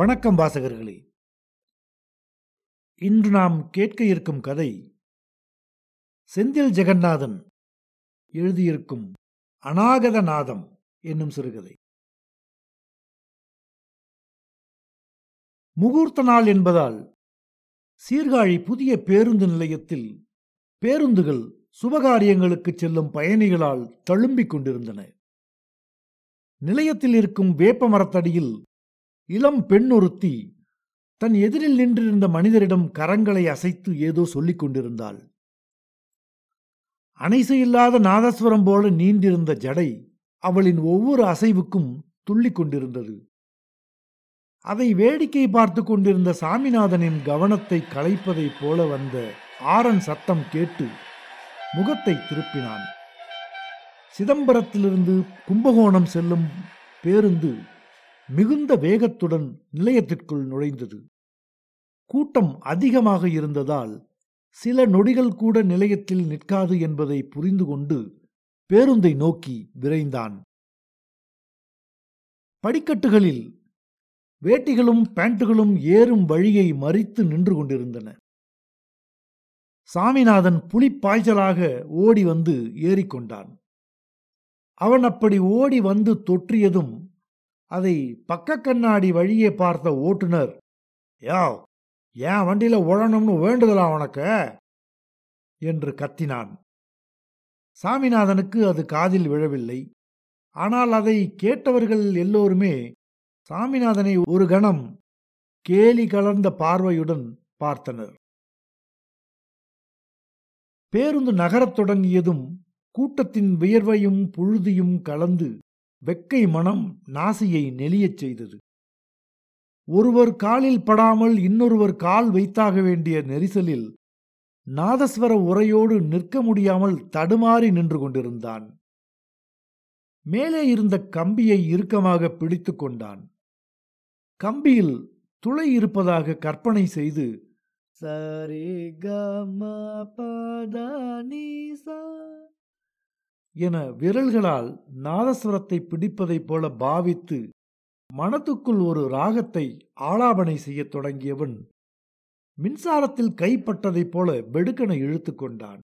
வணக்கம் வாசகர்களே. இன்று நாம் கேட்க இருக்கும் கதை செந்தில் ஜெகந்நாதன் எழுதியிருக்கும் அநாகத நாதம் என்னும் சிறுகதை. முகூர்த்த நாள் என்பதால் சீர்காழி புதிய பேருந்து நிலையத்தில் பேருந்துகள் சுபகாரியங்களுக்கு செல்லும் பயணிகளால் தழும்பிக் கொண்டிருந்தன. நிலையத்தில் இருக்கும் வேப்ப மரத்தடியில் இளம் பெண் ஒருத்தி தன் எதிரில் நின்றிருந்த மனிதரிடம் கரங்களை அசைத்து ஏதோ சொல்லிக் கொண்டிருந்தாள். அணைசு இல்லாத நாதஸ்வரம் போல நீண்டிருந்த ஜடை அவளின் ஒவ்வொரு அசைவுக்கும் துள்ளிக் கொண்டிருந்தது. அதை வேடிக்கை பார்த்து கொண்டிருந்த சாமிநாதனின் கவனத்தை கலைப்பதைப் போல வந்த ஆரன் சத்தம் கேட்டு முகத்தை திருப்பினான். சிதம்பரத்திலிருந்து கும்பகோணம் செல்லும் பேருந்து மிகுந்த வேகத்துடன் நிலையத்திற்குள் நுழைந்தது. கூட்டம் அதிகமாக இருந்ததால் சில நொடிகள் கூட நிலையத்தில் நிற்காது என்பதை புரிந்து கொண்டு பேருந்தை நோக்கி விரைந்தான். படிக்கட்டுகளில் வேட்டிகளும் பேண்ட்டுகளும் ஏறும் வழியை மறித்து நின்று கொண்டிருந்தன. சாமிநாதன் புலிப்பாய்ச்சலாக ஓடி வந்து ஏறிக்கொண்டான். அவன் அப்படி ஓடி வந்து தொற்றியதும் அதை பக்க கண்ணாடி வழியே பார்த்த ஓட்டுநர், யோ ஏன் வண்டியில உழணும்னு வேண்டுதலா உனக்கு என்று கத்தினான். சாமிநாதனுக்கு அது காதில் விழவில்லை. ஆனால் அதை கேட்டவர்கள் எல்லோருமே சாமிநாதனை ஒரு கணம் கேலி கலர்ந்த பார்வையுடன் பார்த்தனர். பேருந்து நகரத் தொடங்கியதும் கூட்டத்தின் வியர்வையும் புழுதியும் கலந்து வெக்கை மனம் நாசியை நெளியச் செய்தது. ஒருவர் காலில் படாமல் இன்னொருவர் கால் வைத்தாக வேண்டிய நெரிசலில் நாதஸ்வர உரையோடு நிற்க முடியாமல் தடுமாறி நின்று கொண்டிருந்தான். மேலே இருந்த கம்பியை இறுக்கமாக பிடித்து கொண்டான். கம்பியில் துளை இருப்பதாக கற்பனை செய்து சரி கமா பதானி சா என விரல்களால் நாதஸ்வரத்தை பிடிப்பதைப் போல பாவித்து மனத்துக்குள் ஒரு ராகத்தை ஆலாபனை செய்யத் தொடங்கியவன் மின்சாரத்தில் கைப்பட்டதைப் போல வெடுக்கனை இழுத்து கொண்டான்.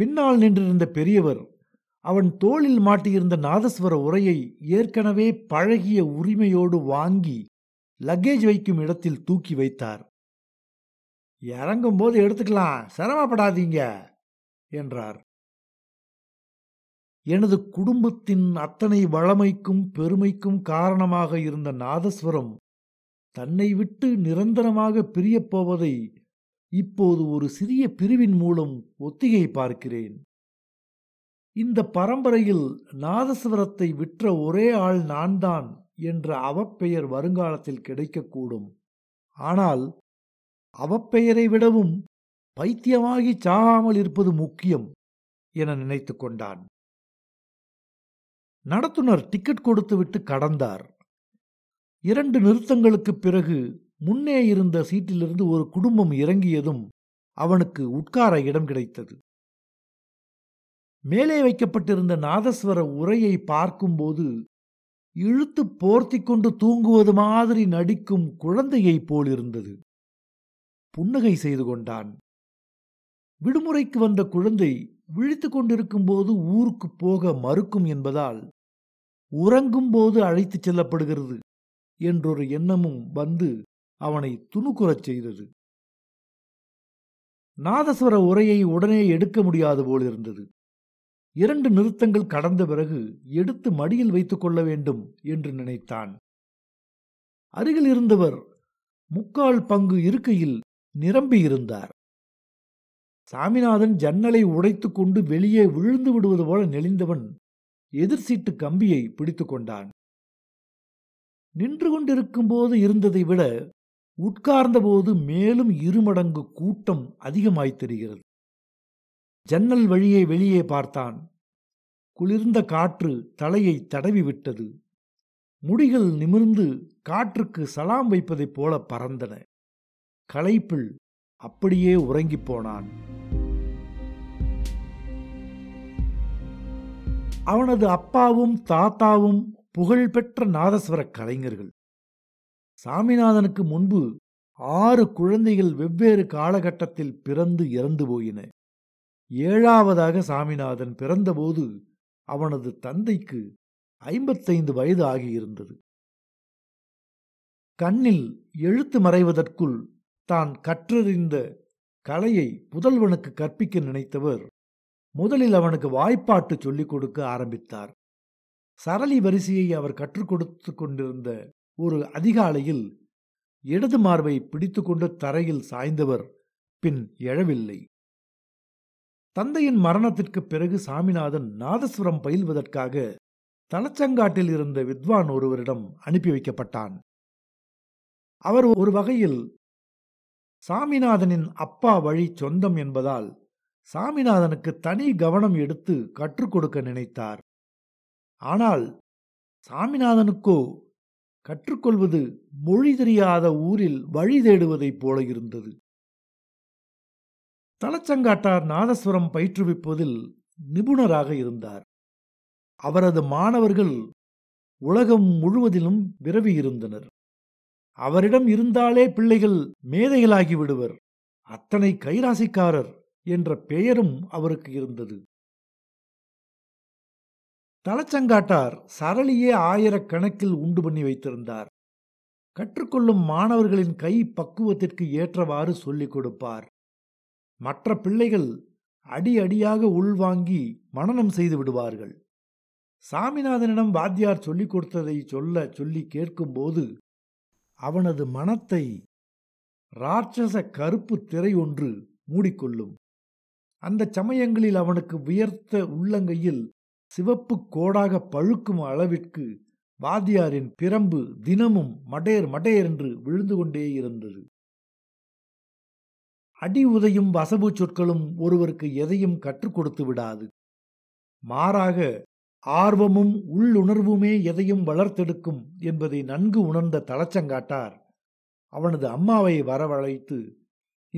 பின்னால் நின்றிருந்த பெரியவர் அவன் தோளில் மாட்டியிருந்த நாதஸ்வர உரையை ஏற்கனவே பழகிய உரிமையோடு வாங்கி லக்கேஜ் வைக்கும் இடத்தில் தூக்கி வைத்தார். இறங்கும்போது எடுத்துக்கலாம், சிரமப்படாதீங்க என்றார். எனது குடும்பத்தின் அத்தனை வளமைக்கும் பெருமைக்கும் காரணமாக இருந்த நாதஸ்வரம் தன்னை விட்டு நிரந்தரமாக பிரியப்போவதை இப்போது ஒரு சிறிய பிரிவின் மூலம் ஒத்திகை பார்க்கிறேன். இந்த பரம்பரையில் நாதஸ்வரத்தை விற்ற ஒரே ஆள் நான்தான் என்ற அவப்பெயர் வருங்காலத்தில் கிடைக்கக்கூடும். ஆனால் அவப்பெயரை விடவும் பைத்தியமாகி சாகாமல் இருப்பது முக்கியம் என நினைத்து கொண்டான். நடத்துனர் டிக்கெட் கொடுத்துவிட்டு கடந்தார். 2 நிறுத்தங்களுக்குப் பிறகு முன்னே இருந்த சீட்டிலிருந்து ஒரு குடும்பம் இறங்கியதும் அவனுக்கு உட்கார இடம் கிடைத்தது. மேலே வைக்கப்பட்டிருந்த நாதஸ்வர உரையை பார்க்கும்போது இழுத்து போர்த்தி கொண்டு தூங்குவது மாதிரி நடிக்கும் குழந்தையைப் போலிருந்தது. புன்னகை செய்து கொண்டான். விடுமுறைக்கு வந்த குழந்தை விழித்து கொண்டிருக்கும்போது ஊருக்கு போக மறுக்கும் என்பதால் உறங்கும்போது அழைத்துச் செல்லப்படுகிறது என்றொரு எண்ணமும் வந்து அவனை துணுக்குறச் செய்தது. நாதஸ்வர உரையை உடனே எடுக்க முடியாது போலிருந்தது. 2 நிறுத்தங்கள் கடந்த பிறகு எடுத்து மடியில் வைத்துக் கொள்ள வேண்டும் என்று நினைத்தான். அருகில் இருந்தவர் முக்கால் பங்கு இருக்கையில் நிரம்பியிருந்தார். சாமிநாதன் ஜன்னலை உடைத்து கொண்டு வெளியே விழுந்து விடுவது போல நெளிந்தவன் எதிர்சீட்டு கம்பியை பிடித்து கொண்டான். நின்று கொண்டிருக்கும்போது இருந்ததை விட உட்கார்ந்தபோது மேலும் 2 மடங்கு கூட்டம் அதிகமாய்த் தெரிகிறது. ஜன்னல் வழியே வெளியே பார்த்தான். குளிர்ந்த காற்று தலையை தடவி விட்டது. முடிகள் நிமிர்ந்து காற்றுக்கு சலாம் வைப்பதைப் போல பறந்தன. களைப்பில் அப்படியே உறங்கிப் போனான். அவனது அப்பாவும் தாத்தாவும் புகழ்பெற்ற நாதஸ்வர கலைஞர்கள். சாமிநாதனுக்கு முன்பு 6 குழந்தைகள் வெவ்வேறு காலகட்டத்தில் பிறந்து இறந்து போயின. 7ஆவதாக சாமிநாதன் பிறந்தபோது அவனது தந்தைக்கு 55 வயது ஆகியிருந்தது. கண்ணில் எழுத்து மறைவதற்குள் தான் கற்றறிந்த கலையை புதல்வனுக்கு கற்பிக்க நினைத்தவர் முதலில் அவனுக்கு வாய்ப்பாட்டு சொல்லிக் கொடுக்க ஆரம்பித்தார். சரளி வரிசையை அவர் கற்றுக் கொடுத்து கொண்டிருந்த ஒரு அதிகாலையில் இடது மார்பை பிடித்துக்கொண்டு தரையில் சாய்ந்தவர் பின் எழவில்லை. தந்தையின் மரணத்திற்கு பிறகு சாமிநாதன் நாதஸ்வரம் பயில்வதற்காக தலச்சங்காட்டில் இருந்த வித்வான் ஒருவரிடம் அனுப்பி வைக்கப்பட்டான். அவர் ஒரு வகையில் சாமிநாதனின் அப்பா வழி சொந்தம் என்பதால் சாமிநாதனுக்கு தனி கவனம் எடுத்து கற்றுக் கொடுக்க நினைத்தார். ஆனால் சாமிநாதனுக்கோ கற்றுக்கொள்வது மொழி தெரியாத ஊரில் வழி தேடுவதைப் போல இருந்தது. தலச்சங்காட்டார் நாதஸ்வரம் பயிற்றுவிப்பதில் நிபுணராக இருந்தார். அவரது மாணவர்கள் உலகம் முழுவதிலும் விரவி இருந்தனர். அவரிடம் இருந்தாலே பிள்ளைகள் மேதைகளாகி விடுவர், அத்தனை கைராசிக்காரர் என்ற பெயரும் அவருக்கு இருந்தது. தலச்சங்காட்டார் சரளியே ஆயிரக்கணக்கில் உண்டு பண்ணி வைத்திருந்தார். கற்றுக்கொள்ளும் மாணவர்களின் கை பக்குவத்திற்கு ஏற்றவாறு சொல்லிக் கொடுப்பார். மற்ற பிள்ளைகள் அடி அடியாக உள்வாங்கி மனனம் செய்து விடுவார்கள். சாமிநாதனிடம் வாத்தியார் சொல்லிக் கொடுத்ததை சொல்லி கேட்கும்போது அவனது மனத்தை இராட்சச கருப்பு திரை ஒன்று மூடிக்கொள்ளும். அந்த சமயங்களில் அவனுக்கு உயர்த்த உள்ளங்கையில் சிவப்பு கோடாக பழுக்கும் அளவிற்கு வாத்தியாரின் பிரம்பு தினமும் மடேர் மடேர் என்று விழுந்து கொண்டே இருந்தது. அடி உதையும் வசபு சொற்களும் ஒருவருக்கு எதையும் கற்றுக் கொடுத்து விடாது. மாறாக ஆர்வமும் உள்ளுணர்வுமே எதையும் வளர்த்தெடுக்கும் என்பதை நன்கு உணர்ந்த தலச்சங்காட்டார் அவனது அம்மாவை வரவழைத்து,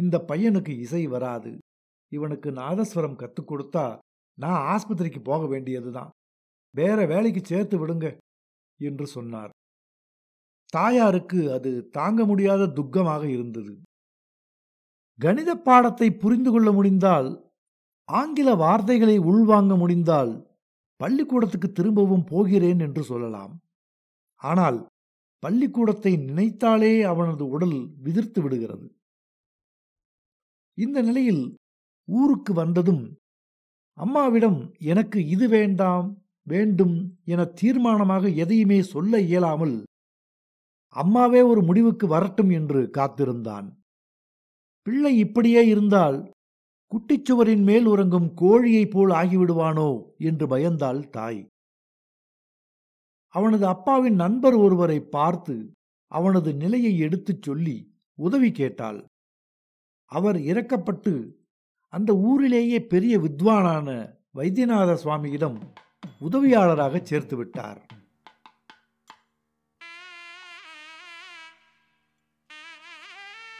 இந்த பையனுக்கு இசை வராது, இவனுக்கு நாதஸ்வரம் கற்றுக் கொடுத்தா நான் ஆஸ்பத்திரிக்கு போக வேண்டியதுதான், வேற வேலைக்கு சேர்த்து விடுங்க என்று சொன்னார். தாயாருக்கு அது தாங்க முடியாத துக்கமாக இருந்தது. கணித பாடத்தை புரிந்து கொள்ள முடிந்தால், ஆங்கில வார்த்தைகளை உள்வாங்க முடிந்தால் பள்ளிக்கூடத்துக்கு திரும்பவும் போகிறேன் என்று சொல்லலாம். ஆனால் பள்ளிக்கூடத்தை நினைத்தாலே அவனது உடல் விதிர்த்து விடுகிறது. இந்த நிலையில் ஊருக்கு வந்ததும் அம்மாவிடம் எனக்கு இது வேண்டாம் வேண்டும் என தீர்மானமாக எதையுமே சொல்ல இயலாமல் அம்மாவே ஒரு முடிவுக்கு வரட்டும் என்று காத்திருந்தான். பிள்ளை இப்படியே இருந்தால் குட்டிச்சுவரின் மேல் உறங்கும் கோழியைப் போல் ஆகிவிடுவானோ என்று பயந்தாள் தாய். அவனது அப்பாவின் நண்பர் ஒருவரை பார்த்து அவனது நிலையை எடுத்துச் சொல்லி உதவி கேட்டாள். அவர் இரக்கப்பட்டு அந்த ஊரிலேயே பெரிய வித்வானான வைத்தியநாத சுவாமியிடம் உதவியாளராக சேர்த்துவிட்டார்.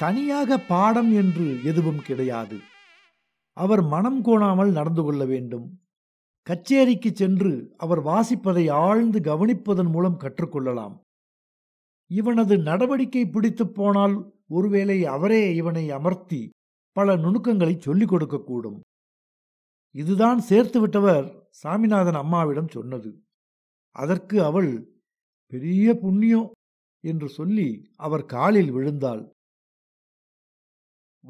தனியாக பாடம் என்று எதுவும் கிடையாது. அவர் மனம் கோணாமல் நடந்து கொள்ள வேண்டும். கச்சேரிக்கு சென்று அவர் வாசிப்பதை ஆழ்ந்து கவனிப்பதன் மூலம் கற்றுக்கொள்ளலாம். இவனது நடவடிக்கை பிடித்து போனால் ஒருவேளை அவரே இவனை அமர்த்தி பல நுணுக்கங்களை சொல்லிக் கொடுக்கக்கூடும். இதுதான் சேர்த்துவிட்டவர் சாமிநாதன் அம்மாவிடம் சொன்னது. அதற்கு அவள் பெரிய புண்ணியம் என்று சொல்லி அவர் காலில் விழுந்தாள்.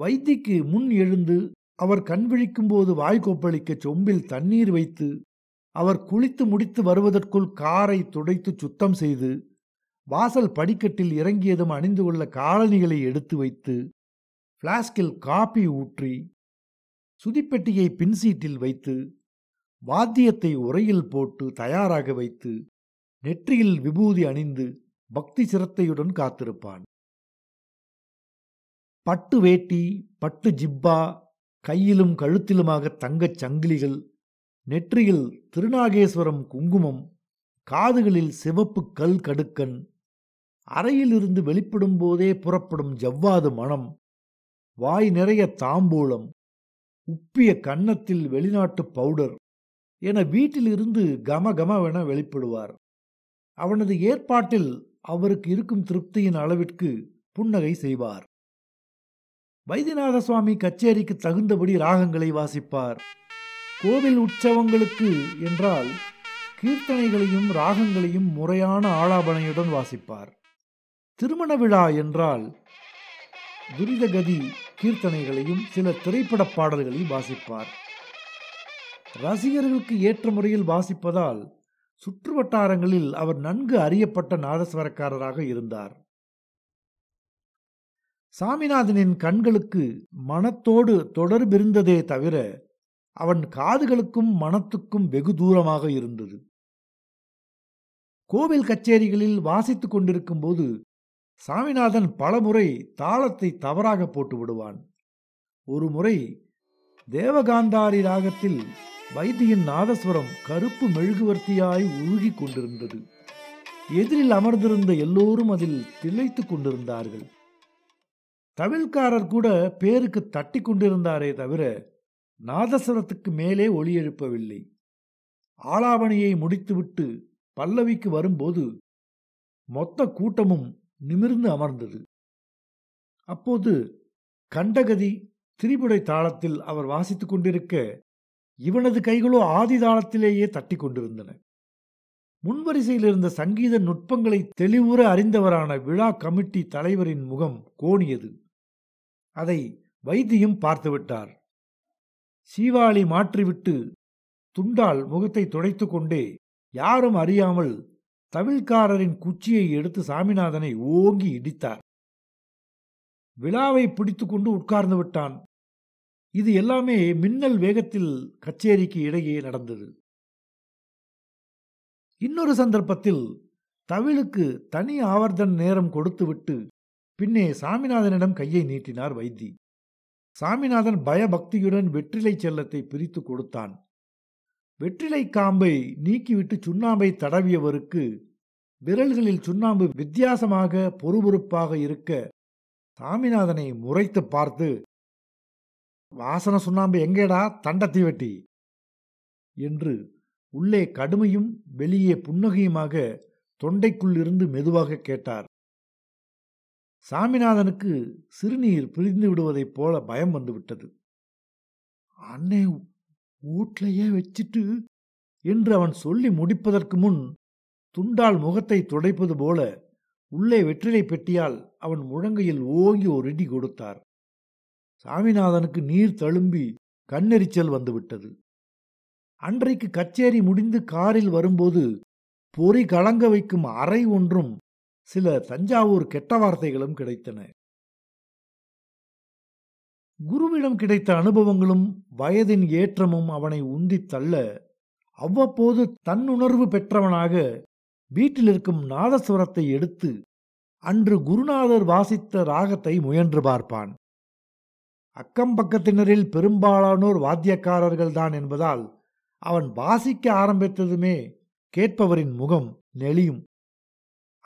வைத்திக்கு முன் எழுந்து அவர் கண்விழிக்கும்போது வாய்க்கொப்பளிக்க சொம்பில் தண்ணீர் வைத்து, அவர் குளித்து முடித்து வருவதற்குள் காரை துடைத்து சுத்தம் செய்து, வாசல் படிக்கட்டில் இறங்கியதும் அணிந்து கொள்ள காலணிகளை எடுத்து வைத்து, பிளாஸ்கில் காபி ஊற்றி, சுதிப்பெட்டியை பின்சீட்டில் வைத்து, வாத்தியத்தை உரையில் போட்டு தயாராக வைத்து, நெற்றியில் விபூதி அணிந்து பக்தி சிரத்தையுடன் காத்திருப்பான். பட்டு வேட்டி, பட்டு ஜிப்பா, கையிலும் கழுத்திலுமாக தங்கச் சங்கிலிகள், நெற்றியில் திருநாகேஸ்வரம் குங்குமம், காதுகளில் சிவப்பு கல் கடுக்கன், அறையிலிருந்து வெளிப்படும் போதே புறப்படும் ஜவ்வாது மனம், வாய் நிறைய தாம்பூலம், உப்பிய கன்னத்தில் வெளிநாட்டு பவுடர் என வீட்டிலிருந்து கமகமவென வெளிப்படுவார். அவனது ஏற்பாட்டில் அவருக்கு இருக்கும் திருப்தியின் அளவிற்கு புன்னகை செய்வார். வைத்தியநாத சுவாமி கச்சேரிக்கு தகுந்தபடி ராகங்களை வாசிப்பார். கோவில் உற்சவங்களுக்கு என்றால் கீர்த்தனைகளையும் ராகங்களையும் முறையான ஆலாபனையுடன் வாசிப்பார். திருமண விழா என்றால் துரிதகதி கீர்த்தனைகளையும் சில திரைப்பட பாடல்களையும் வாசிப்பார். ரசிகர்களுக்கு ஏற்ற முறையில் வாசிப்பதால் சுற்று வட்டாரங்களில் அவர் நன்கு அறியப்பட்ட நாதஸ்வரக்காரராக இருந்தார். சாமிநாதனின் கண்களுக்கு மனத்தோடு தொடர்பிருந்ததே தவிர அவன் காதுகளுக்கும் மனத்துக்கும் வெகு தூரமாக இருந்தது. கோவில் கச்சேரிகளில் வாசித்து கொண்டிருக்கும் போது சாமிநாதன் பலமுறை தாளத்தை தவறாக போட்டு விடுவான். ஒரு முறை தேவகாந்தாரி ராகத்தில் வைத்தியின் நாதஸ்வரம் கருப்பு மெழுகுவர்த்தியாய் உருகி கொண்டிருந்தது. எதிரில் அமர்ந்திருந்த எல்லோரும் அதில் திளைத்து கொண்டிருந்தார்கள். தவில்காரர் கூட பேருக்கு தட்டி கொண்டிருந்தாரே தவிர நாதஸ்வரத்துக்கு மேலே ஒலி எழுப்பவில்லை. ஆலாபனையை முடித்துவிட்டு பல்லவிக்கு வரும்போது மொத்த கூட்டமும் நிமிர்ந்து அமர்ந்தது. அப்போது கண்டகதி திரிபுடை தாளத்தில் அவர் வாசித்து கொண்டிருக்க இவனது கைகளோ ஆதி தாளத்திலேயே தட்டி கொண்டிருந்தன. முன்வரிசையில் இருந்த சங்கீத நுட்பங்களை தெளிவுற அறிந்தவரான விழா கமிட்டி தலைவரின் முகம் கோணியது. அதை வைத்தியம் பார்த்துவிட்டார். சீவாளி மாற்றிவிட்டு துண்டால் முகத்தை துடைத்து கொண்டே யாரும் அறியாமல் தவில்காரரின் குச்சியை எடுத்து சாமிநாதனை ஓங்கி இடித்தார். விழாவை பிடித்து கொண்டு உட்கார்ந்து விட்டான். இது எல்லாமே மின்னல் வேகத்தில் கச்சேரிக்கு இடையே நடந்தது. இன்னொரு சந்தர்ப்பத்தில் தவிழுக்கு தனி ஆவர்த்தன நேரம் கொடுத்துவிட்டு பின்னே சாமிநாதனிடம் கையை நீட்டினார் வைத்தி. சாமிநாதன் பயபக்தியுடன் வெற்றிலை செல்லத்தை பிரித்து கொடுத்தான். வெற்றிலை காம்பை நீக்கிவிட்டு சுண்ணாம்பை தடவியவருக்கு விரல்களில் சுண்ணாம்பு வித்தியாசமாக பொறுபொறுப்பாக இருக்க சாமிநாதனை முறைத்து பார்த்து, "வாசன சுண்ணாம்பு எங்கேடா தண்டத்தி வெட்டி?" என்று உள்ளே கடுமையும் வெளியே புன்னகையுமாக தொண்டைக்குள்ளிருந்து மெதுவாக கேட்டார். சாமிநாதனுக்கு சிறுநீர் பிரிந்து விடுவதைப் போல பயம் வந்துவிட்டது. "அண்ணே வீட்லையே வச்சிட்டு" என்று அவன் சொல்லி முடிப்பதற்கு முன் துண்டால் முகத்தை துடைப்பது போல உள்ளே வெற்றிலை பெட்டியால் அவன் முழங்கையில் ஓங்கி ஒரு இடி கொடுத்தார். சாமிநாதனுக்கு நீர் தழும்பி கண்ணெரிச்சல் வந்துவிட்டது. அன்றைக்கு கச்சேரி முடிந்து காரில் வரும்போது பொறி கலங்க வைக்கும் அறை ஒன்றும் சில தஞ்சாவூர் கெட்ட வார்த்தைகளும் கிடைத்தன. குருவிடம் கிடைத்த அனுபவங்களும் வயதின் ஏற்றமும் அவனை உந்தித் தள்ள அவ்வப்போது தன்னுணர்வு பெற்றவனாக வீட்டில் இருக்கும் நாதஸ்வரத்தை எடுத்து அன்று குருநாதர் வாசித்த ராகத்தை முயன்று பார்ப்பான். அக்கம்பக்கத்தினரில் பெரும்பாலானோர் வாத்தியக்காரர்கள்தான் என்பதால் அவன் வாசிக்க ஆரம்பித்ததுமே கேட்பவரின் முகம் நெளியும்.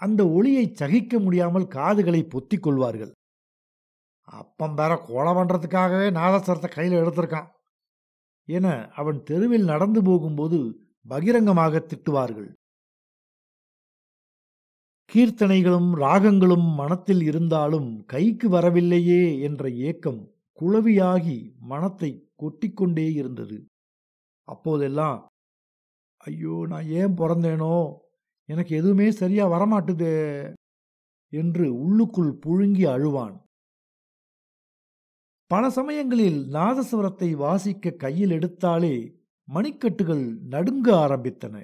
அந்த ஒளியை சகிக்க முடியாமல் காதுகளை பொத்திக் கொள்வார்கள். "அப்பம் வேற கோலம் பண்ணுறதுக்காகவே நாதஸ்வரத்தை கையில் எடுத்திருக்கான்" என அவன் தெருவில் நடந்து போகும்போது பகிரங்கமாக திட்டுவார்கள். கீர்த்தனைகளும் ராகங்களும் மனத்தில் இருந்தாலும் கைக்கு வரவில்லையே என்ற ஏக்கம் குளவியாகி மனத்தை கொட்டிக்கொண்டே இருந்தது. அப்போதெல்லாம், "ஐயோ, நான் ஏன் பிறந்தேனோ, எனக்கு எதுவுமே சரியா வரமாட்டுதே" என்று உள்ளுக்குள் புழுங்கி அழுவான். பல சமயங்களில் நாதஸ்வரத்தை வாசிக்க கையில் எடுத்தாலே மணிக்கட்டுகள் நடுங்க ஆரம்பித்தன.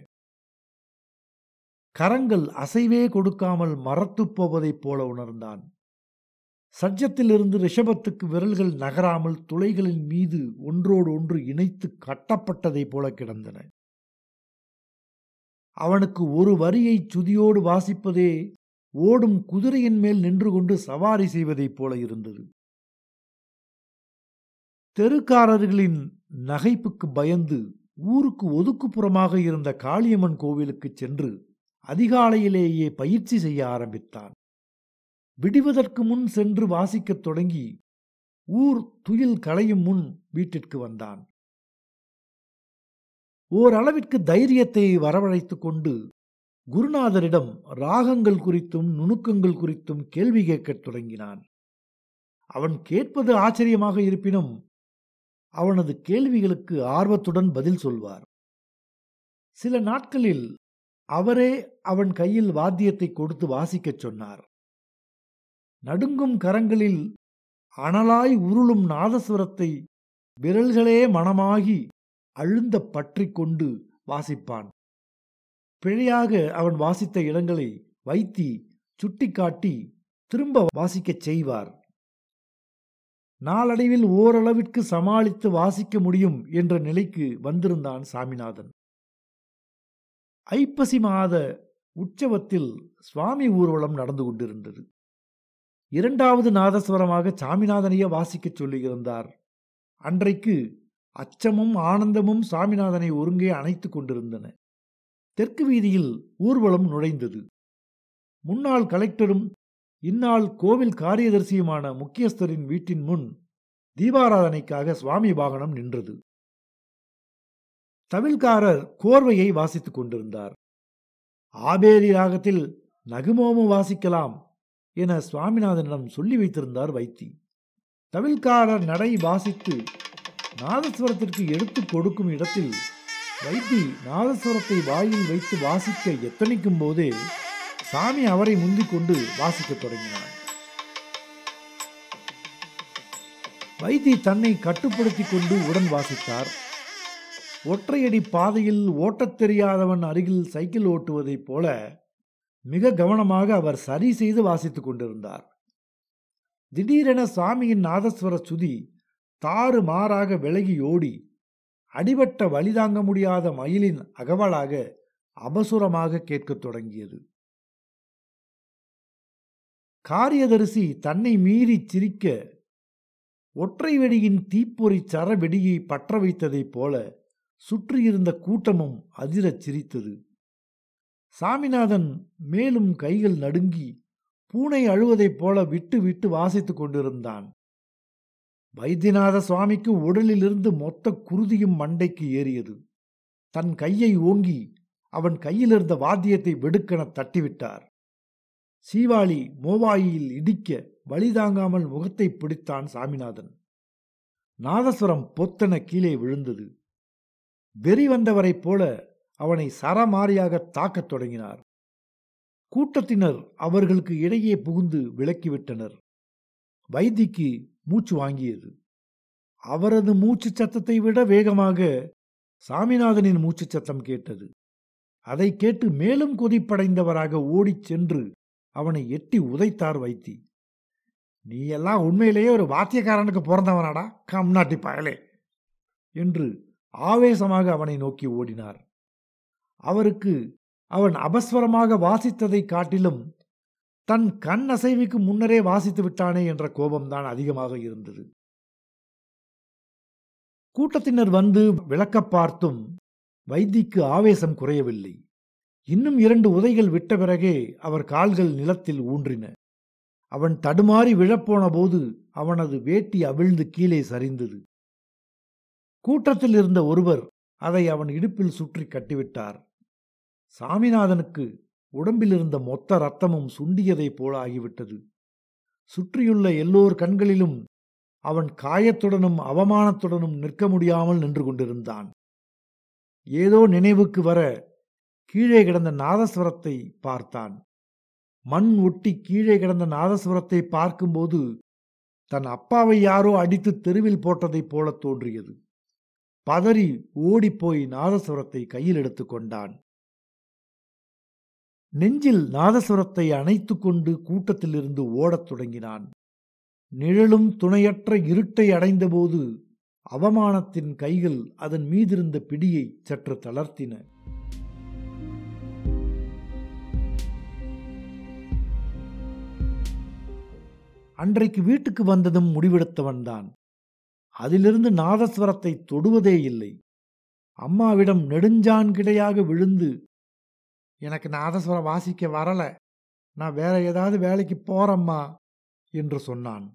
கரங்கள் அசைவே கொடுக்காமல் மரத்துப் போவதைப் போல உணர்ந்தான். சட்ஜத்திலிருந்து ரிஷபத்துக்கு விரல்கள் நகராமல் துளைகளின் மீது ஒன்றோடு ஒன்று இணைத்து கட்டப்பட்டதைப் போல கிடந்தன. அவனுக்கு ஒரு வரியை சுதியோடு வாசிப்பதே ஓடும் குதிரையின் மேல் நின்று கொண்டு சவாரி செய்வதைப் போல இருந்தது. தெருக்காரர்களின் நகைப்புக்கு பயந்து ஊருக்கு ஒதுக்குப்புறமாக இருந்த காளியம்மன் கோவிலுக்கு சென்று அதிகாலையிலேயே பயிற்சி செய்ய ஆரம்பித்தான். விடுவதற்கு முன் சென்று வாசிக்கத் தொடங்கி ஊர் துயில் களையும் முன் வீட்டிற்கு வந்தான். ஓரளவிற்கு தைரியத்தை வரவழைத்து கொண்டு குருநாதரிடம் ராகங்கள் குறித்தும் நுணுக்கங்கள் குறித்தும் கேள்வி கேட்கத் தொடங்கினான். அவன் கேட்பது ஆச்சரியமாக இருப்பினும் அவனது கேள்விகளுக்கு ஆர்வத்துடன் பதில் சொல்வார். சில நாட்களில் அவரே அவன் கையில் வாத்தியத்தை கொடுத்து வாசிக்கச் சொன்னார். நடுங்கும் கரங்களில் அனலாய் உருளும் நாதஸ்வரத்தை விரல்களே மனமாகி அழுந்த பற்றி கொண்டு வாசிப்பான். பிழையாக அவன் வாசித்த இடங்களை வைத்தி சுட்டிக்காட்டி திரும்ப வாசிக்கச் செய்வார். நாளடைவில் ஓரளவிற்கு சமாளித்து வாசிக்க முடியும் என்ற நிலைக்கு வந்திருந்தான் சாமிநாதன். ஐப்பசி மாத உற்சவத்தில் சுவாமி ஊர்வலம் நடந்து கொண்டிருந்தது. இரண்டாவது நாதஸ்வரமாக சாமிநாதனையே வாசிக்கச் சொல்லியிருந்தார். அன்றைக்கு அச்சமும் ஆனந்தமும் சாமிநாதனை ஒருங்கே அணைத்து கொண்டிருந்தன. தெற்கு வீதியில் ஊர்வலம் நுழைந்தது. முன்னாள் கலெக்டரும் இந்நாள் கோவில் காரியதர்சியுமான முக்கியஸ்தரின் வீட்டின் முன் தீபாராதனைக்காக சுவாமி வாகனம் நின்றது. தவில்காரர் கோர்வையை வாசித்துக் கொண்டிருந்தார். ஆபேரி ராகத்தில் நகுமோமு வாசிக்கலாம் என சுவாமிநாதனிடம் சொல்லி வைத்திருந்தார் வைத்தி. தவில்காரர் நடை வாசித்து நாதஸ்வரத்திற்கு எடுத்து கொடுக்கும் இடத்தில் வைத்தி நாதஸ்வரத்தை வாயில் வைத்து வாசிக்க எத்தனிக்கும் போதே சாமி அவரை முந்திக் கொண்டு வாசிக்கத் தொடங்கினார். வைத்தி தன்னை கட்டுப்படுத்தி கொண்டு உடன் வாசித்தார். ஒற்றையடி பாதையில் ஓட்டத் தெரியாதவன் அருகில் சைக்கிள் ஓட்டுவதைப் போல மிக கவனமாக அவர் சரி செய்து வாசித்துக் கொண்டிருந்தார். திடீரென சாமியின் நாதஸ்வர சுதி தாறு மாறாக விலகி ஓடி அடிபட்ட வழிதாங்க முடியாத மயிலின் அகவலாக அபசுரமாக கேட்கத் தொடங்கியது. காரியதரிசி தன்னை மீறி சிரிக்க ஒற்றை வெடியின் தீப்பொறி சர வெடியை பற்ற வைத்ததைப் போல சுற்றியிருந்த கூட்டமும் அதிரச் சிரித்தது. சாமிநாதன் மேலும் கைகள் நடுங்கி பூனை அழுவதைப் போல விட்டு விட்டு வாசித்துக் கொண்டிருந்தான். வைத்தியநாத சுவாமிக்கு உடலிலிருந்து மொத்த குருதியும் மண்டைக்கு ஏறியது. தன் கையை ஓங்கி அவன் கையிலிருந்த வாத்தியத்தை வெடுக்கென தட்டிவிட்டார். சீவாளி மோவாயில் இடிக்க வழிதாங்காமல் முகத்தை பிடித்தான் சாமிநாதன். நாதஸ்வரம் பொத்தென கீழே விழுந்தது. வெறி வந்தவரைப் போல அவனை சரமாரியாக தாக்கத் தொடங்கினார். கூட்டத்தினர் அவர்களுக்கு இடையே புகுந்து விலக்கிவிட்டனர். வைத்திக்கு மூச்சு வாங்கியது. அவரது மூச்சு சத்தத்தை விட வேகமாக சாமிநாதனின் மூச்சு சத்தம் கேட்டது. அதை கேட்டு மேலும் கொதிப்படைந்தவராக ஓடிச் சென்று அவனை எட்டி உதைத்தார் வைத்தி. "நீ எல்லாம் உண்மையிலேயே ஒரு வாத்தியக்காரனுக்கு பிறந்தவனாடா கம்நாட்டி பயலே" என்று ஆவேசமாக அவனை நோக்கி ஓடினார். அவருக்கு அவன் அபஸ்வரமாக வாசித்ததை காட்டிலும் தன் கண் அசைவுக்கு முன்னரே வாசித்து விட்டானே என்ற கோபம்தான் அதிகமாக இருந்தது. கூட்டத்தினர் வந்து விளக்க பார்த்தும் வைத்திக்கு ஆவேசம் குறையவில்லை. இன்னும் 2 உதைகள் விட்ட பிறகே அவர் கால்கள் நிலத்தில் ஊன்றின. அவன் தடுமாறி விழப்போன போது அவனது வேட்டி அவிழ்ந்து கீழே சரிந்தது. கூட்டத்தில் இருந்த ஒருவர் அதை அவன் இடுப்பில் சுற்றி கட்டிவிட்டார். சாமிநாதனுக்கு உடம்பிலிருந்த மொத்த இரத்தமும் சுண்டியதைப் போல ஆகிவிட்டது. சுற்றியுள்ள எல்லோர் கண்களிலும் அவன் காயத்துடனும் அவமானத்துடனும் நிற்க முடியாமல் நின்று கொண்டிருந்தான். ஏதோ நினைவுக்கு வர கீழே கிடந்த நாதஸ்வரத்தை பார்த்தான். மண் ஒட்டி கீழே கிடந்த நாதஸ்வரத்தை பார்க்கும்போது தன் அப்பாவை யாரோ அடித்து தெருவில் போட்டதைப் போல தோன்றியது. பதறி ஓடிப்போய் நாதஸ்வரத்தை கையில் எடுத்து கொண்டான். நெஞ்சில் நாதஸ்வரத்தை அணைத்து கொண்டு கூட்டத்திலிருந்து ஓடத் தொடங்கினான். நிழலும் துணையற்ற இருட்டை அடைந்தபோது அவமானத்தின் கைகள் அதன் மீதிருந்த பிடியை சற்று தளர்த்தின. அன்றைக்கு வீட்டுக்கு வந்ததும் முடிவெடுத்தவன்தான். அதிலிருந்து நாதஸ்வரத்தை தொடுவதே இல்லை. அம்மாவிடம் நெடுஞ்சான்கிடையாக விழுந்து, "எனக்கு நாதஸ்வரம் வாசிக்க வரல, நான் வேற ஏதாவது வேலைக்கு போறம்மா" என்று சொன்னான்.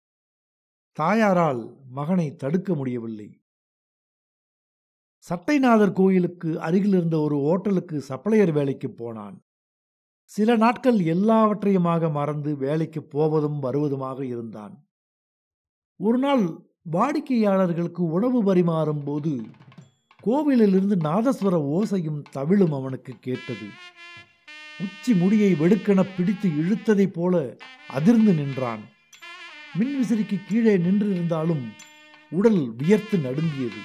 தாயாரால் மகனை தடுக்க முடியவில்லை. சட்டைநாதர் கோயிலுக்கு அருகிலிருந்த ஒரு ஓட்டலுக்கு சப்ளையர் வேலைக்கு போனான். சில நாட்கள் எல்லாவற்றையுமாக மறந்து வேலைக்கு போவதும் வருவதுமாக இருந்தான். ஒரு நாள் வாடிக்கையாளர்களுக்கு உணவு பரிமாறும் போது கோவிலிலிருந்து நாதஸ்வர ஓசையும் தவிழும் அவனுக்கு கேட்டது. உச்சி முடியை வெடுக்கென பிடித்து இழுத்ததைப் போல அதிர்ந்து நின்றான். மின்விசிறிக்கு கீழே நின்றிருந்தாலும் உடல் வியர்த்து நடுங்கியது.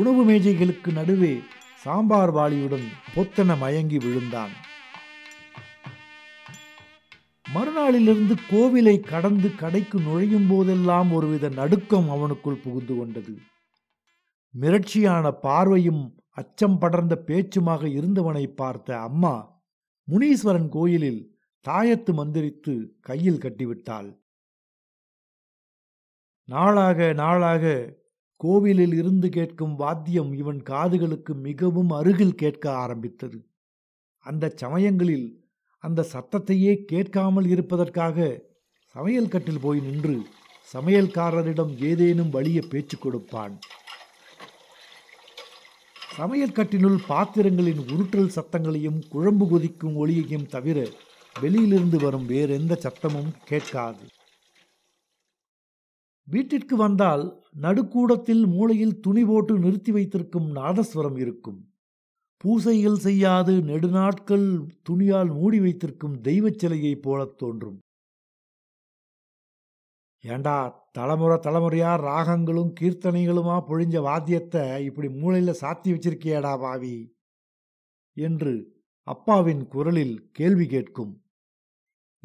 உணவு மேஜைகளுக்கு நடுவே சாம்பார் வாளியுடன் பொத்தன மயங்கி விழுந்தான். மறுநாளிலிருந்து கோவிலை கடந்து கடைக்கு நுழையும் போதெல்லாம் ஒருவித நடுக்கம் அவனுக்குள் புகுந்து கொண்டது. மிரட்சியான பார்வையும் அச்சம் படர்ந்த பேச்சுமாக இருந்தவனை பார்த்த அம்மா முனீஸ்வரன் கோயிலில் தாயத்து மந்திரித்து கையில் கட்டிவிட்டாள். நாளாக நாளாக கோவிலில் இருந்து கேட்கும் வாத்தியம் இவன் காதுகளுக்கு மிகவும் அருகில் கேட்க ஆரம்பித்தது. அந்த சமயங்களில் அந்த சத்தத்தையே கேட்காமல் இருப்பதற்காக சமையல் கட்டில் போய் நின்று சமையல்காரரிடம் ஏதேனும் வழியை பேச்சு கொடுப்பான். சமையல் கட்டினுள் பாத்திரங்களின் உருட்டல் சத்தங்களையும் குழம்பு கொதிக்கும் ஒளியையும் தவிர வெளியிலிருந்து வரும் வேறெந்த சத்தமும் கேட்காது. வீட்டிற்கு வந்தால் நடுக்கூடத்தில் மூளையில் துணி போட்டு நிறுத்தி வைத்திருக்கும் நாதஸ்வரம் இருக்கும். பூசைகள் செய்யாது நெடுநாட்கள் துணியால் மூடி வைத்திருக்கும் தெய்வச் சிலையைப் போல தோன்றும். ஏண்டா தலைமுறை தலைமுறையா ராகங்களும் கீர்த்தனைகளுமா பொழிஞ்ச வாத்தியத்தை இப்படி மூளையில் சாத்தி வச்சிருக்கியடா பாவி என்று அப்பாவின் குரலில் கேள்வி கேட்கும்.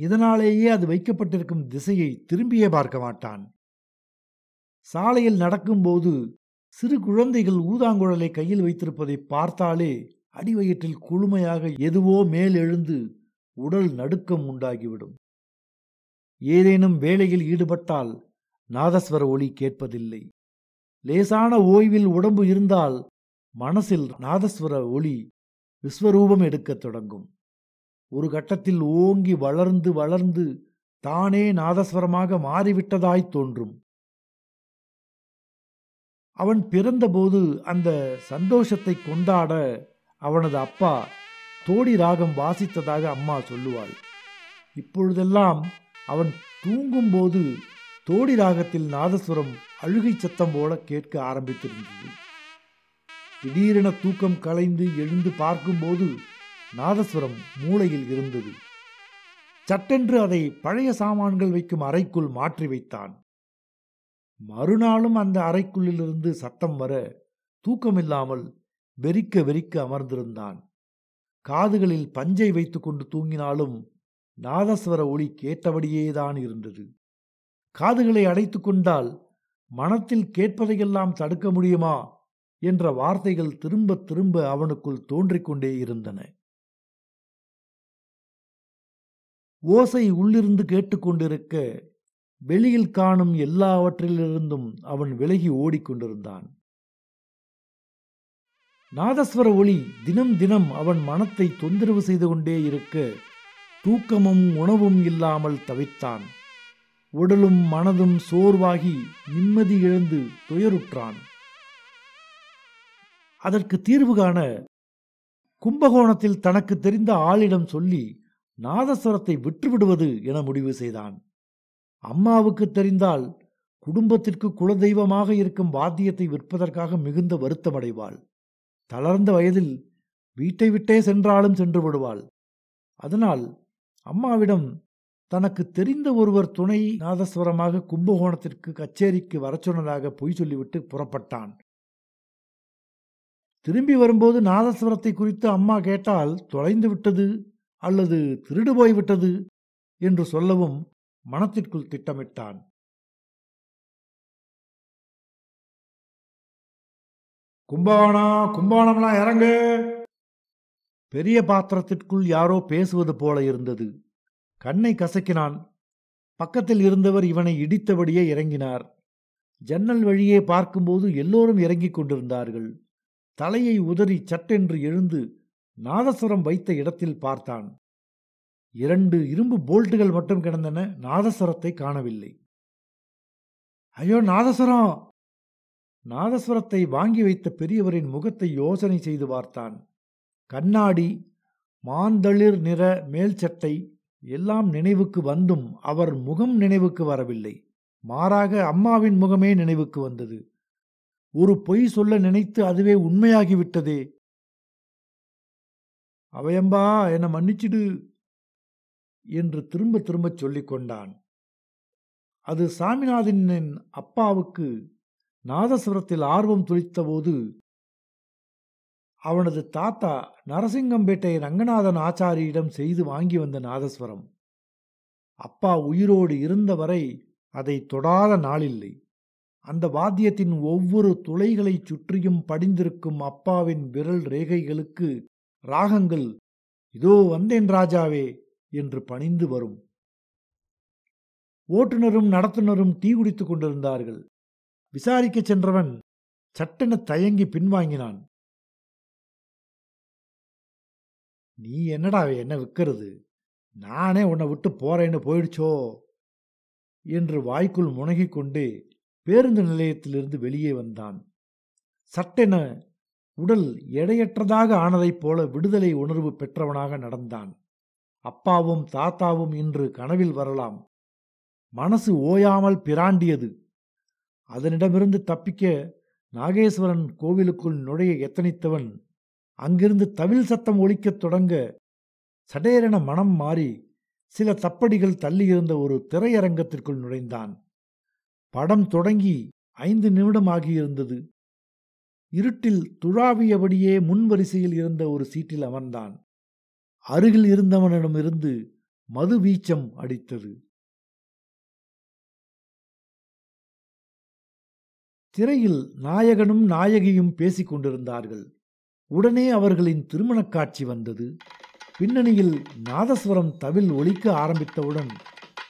இதனாலேயே அது வைக்கப்பட்டிருக்கும் திசையை திரும்பியே பார்க்க மாட்டான். சாலையில் நடக்கும்போது சிறு குழந்தைகள் ஊதாங்குழலை கையில் வைத்திருப்பதை பார்த்தாலே அடிவயிற்றில் குளுமையாக எதுவோ மேலெழுந்து உடல் நடுக்கம் உண்டாகிவிடும். ஏதேனும் வேலையில் ஈடுபட்டால் நாதஸ்வர ஒலி கேட்பதில்லை. லேசான ஓய்வில் உடம்பு இருந்தால் மனசில் நாதஸ்வர ஒலி விஸ்வரூபம் எடுக்கத் தொடங்கும். ஒரு கட்டத்தில் ஓங்கி வளர்ந்து வளர்ந்து தானே நாதஸ்வரமாக மாறிவிட்டதாய் தோன்றும். அவன் பிறந்தபோது அந்த சந்தோஷத்தை கொண்டாட அவனது அப்பா தோடி ராகம் வாசித்ததாக அம்மா சொல்லுவாள். இப்பொழுதெல்லாம் அவன் தூங்கும்போது தோடி ராகத்தில் நாதஸ்வரம் அழுகை சத்தம் போல கேட்க ஆரம்பித்திருந்தது. திடீரென தூக்கம் கலைந்து எழுந்து பார்க்கும்போது நாதஸ்வரம் மூளையில் இருந்தது. சட்டென்று அதை பழைய சாமான்கள் வைக்கும் அறைக்குள் மாற்றி வைத்தான். மறுநாளும் அந்த அறைக்குள்ளிலிருந்து சத்தம் வர தூக்கமில்லாமல் வெறிக்க வெறிக்க அமர்ந்திருந்தான். காதுகளில் பஞ்சை வைத்து கொண்டு தூங்கினாலும் நாதஸ்வர ஒளி கேட்டபடியேதான் இருந்தது. காதுகளை அடைத்து கொண்டால் மனத்தில் கேட்பதையெல்லாம் தடுக்க முடியுமா என்ற வார்த்தைகள் திரும்ப திரும்ப அவனுக்குள் தோன்றிக்கொண்டே இருந்தன. ஓசை உள்ளிருந்து கேட்டுக்கொண்டிருக்க வெளியில் காணும் எல்லாவற்றிலிருந்தும் அவன் விலகி ஓடிக்கொண்டிருந்தான். நாதஸ்வர ஒளி தினம் தினம் அவன் மனத்தை தொந்தரவு செய்து கொண்டே இருக்க தூக்கமும் உணவும் இல்லாமல் தவித்தான். உடலும் மனதும் சோர்வாகி நிம்மதி இழந்து துயருற்றான். அதற்கு தீர்வு காண கும்பகோணத்தில் தனக்கு தெரிந்த ஆளிடம் சொல்லி நாதஸ்வரத்தை விட்டுவிடுவது என முடிவு செய்தான். அம்மாவுக்கு தெரிந்தால் குடும்பத்திற்கு குலதெய்வமாக இருக்கும் வாத்தியத்தை விற்பதற்காக மிகுந்த வருத்தமடைவாள். தளர்ந்த வயதில் வீட்டை விட்டே சென்றாலும் சென்று விடுவாள். அதனால் அம்மாவிடம் தனக்கு தெரிந்த ஒருவர் துணை நாதஸ்வரமாக கும்பகோணத்திற்கு கச்சேரிக்கு வர சொன்னதாக பொய் சொல்லிவிட்டு புறப்பட்டான். திரும்பி வரும்போது நாதஸ்வரத்தை குறித்து அம்மா கேட்டால் தொலைந்து விட்டது அல்லது திருடு போய்விட்டது என்று சொல்லவும் மனத்திற்குள் திட்டமிட்டான். கும்பகோணம்லாம் இறங்கு. பெரிய பாத்திரத்திற்குள் யாரோ பேசுவது போல இருந்தது. கண்ணை கசக்கினான். பக்கத்தில் இருந்தவர் இவனை இடித்தபடியே இறங்கினார். ஜன்னல் வழியே பார்க்கும்போது எல்லோரும் இறங்கிக் கொண்டிருந்தார்கள். தலையை உதறி சட்டென்று எழுந்து நாதஸ்வரம் வைத்த இடத்தில் பார்த்தான். இரண்டு இரும்பு போல்ட்டுகள் மட்டும் கிடந்தன. நாதஸ்வரத்தை காணவில்லை. ஐயோ நாதஸ்வரம்! நாதஸ்வரத்தை வாங்கி வைத்த பெரியவரின் முகத்தை யோசனை செய்து பார்த்தான். கண்ணாடி மாந்தளிர் நிற மேல்சட்டை எல்லாம் நினைவுக்கு வந்தும் அவர் முகம் நினைவுக்கு வரவில்லை. மாறாக அம்மாவின் முகமே நினைவுக்கு வந்தது. ஒரு பொய் சொல்ல நினைத்து அதுவே உண்மையாகிவிட்டதே. அவையம்பா, என்னை மன்னிச்சிடு என்று திரும்ப திரும்ப சொல்லிக்கொண்டான். அது சாமிநாதனின் அப்பாவுக்கு நாதசுரத்தில் ஆர்வம் துளித்தபோது அவனது தாத்தா நரசிங்கம்பேட்டை ரங்கநாதன் ஆச்சாரியிடம் செய்து வாங்கி வந்த நாதஸ்வரம். அப்பா உயிரோடு இருந்தவரை அதை தொடாத நாளில்லை. அந்த வாத்தியத்தின் ஒவ்வொரு துளைகளைச் சுற்றியும் படிந்திருக்கும் அப்பாவின் விரல் ரேகைகளுக்கு ராகங்கள் இதோ வந்தேன் ராஜாவே என்று பணிந்து வரும். ஓட்டுநரும் நடத்துனரும் டீ குடித்து கொண்டிருந்தார்கள். விசாரிக்கச் சென்றவன் சட்டென தயங்கி பின்வாங்கினான். நீ என்னடா என்ன விற்கிறது, நானே உன்னை விட்டு போறேன்னு போயிடுச்சோ என்று வாய்க்குள் முனகிக்கொண்டு பேருந்து நிலையத்திலிருந்து வெளியே வந்தான். சட்டென உடல் எடையற்றதாக ஆனதைப் போல விடுதலை உணர்வு பெற்றவனாக நடந்தான். அப்பாவும் தாத்தாவும் இன்று கனவில் வரலாம். மனசு ஓயாமல் பிராண்டியது. அதனிடமிருந்து தப்பிக்க நாகேஸ்வரன் கோவிலுக்குள் நுழைய எத்தனித்தவன் அங்கிருந்து தவில் சத்தம் ஒலிக்கத் தொடங்க சடேரென மனம் மாறி சில தப்படிகள் தள்ளியிருந்த ஒரு திரையரங்கத்திற்குள் நுழைந்தான். படம் தொடங்கி 5 நிமிடம் ஆகியிருந்தது. இருட்டில் துழாவியபடியே முன்வரிசையில் இருந்த ஒரு சீட்டில் அமர்ந்தான். அருகில் இருந்தவனிடமிருந்து மது வீச்சம் அடித்தது. திரையில் நாயகனும் நாயகியும் பேசிக் கொண்டிருந்தார்கள். உடனே அவர்களின் திருமணக் காட்சி வந்தது. பின்னணியில் நாதஸ்வரம் தவில் ஒலிக்க ஆரம்பித்தவுடன்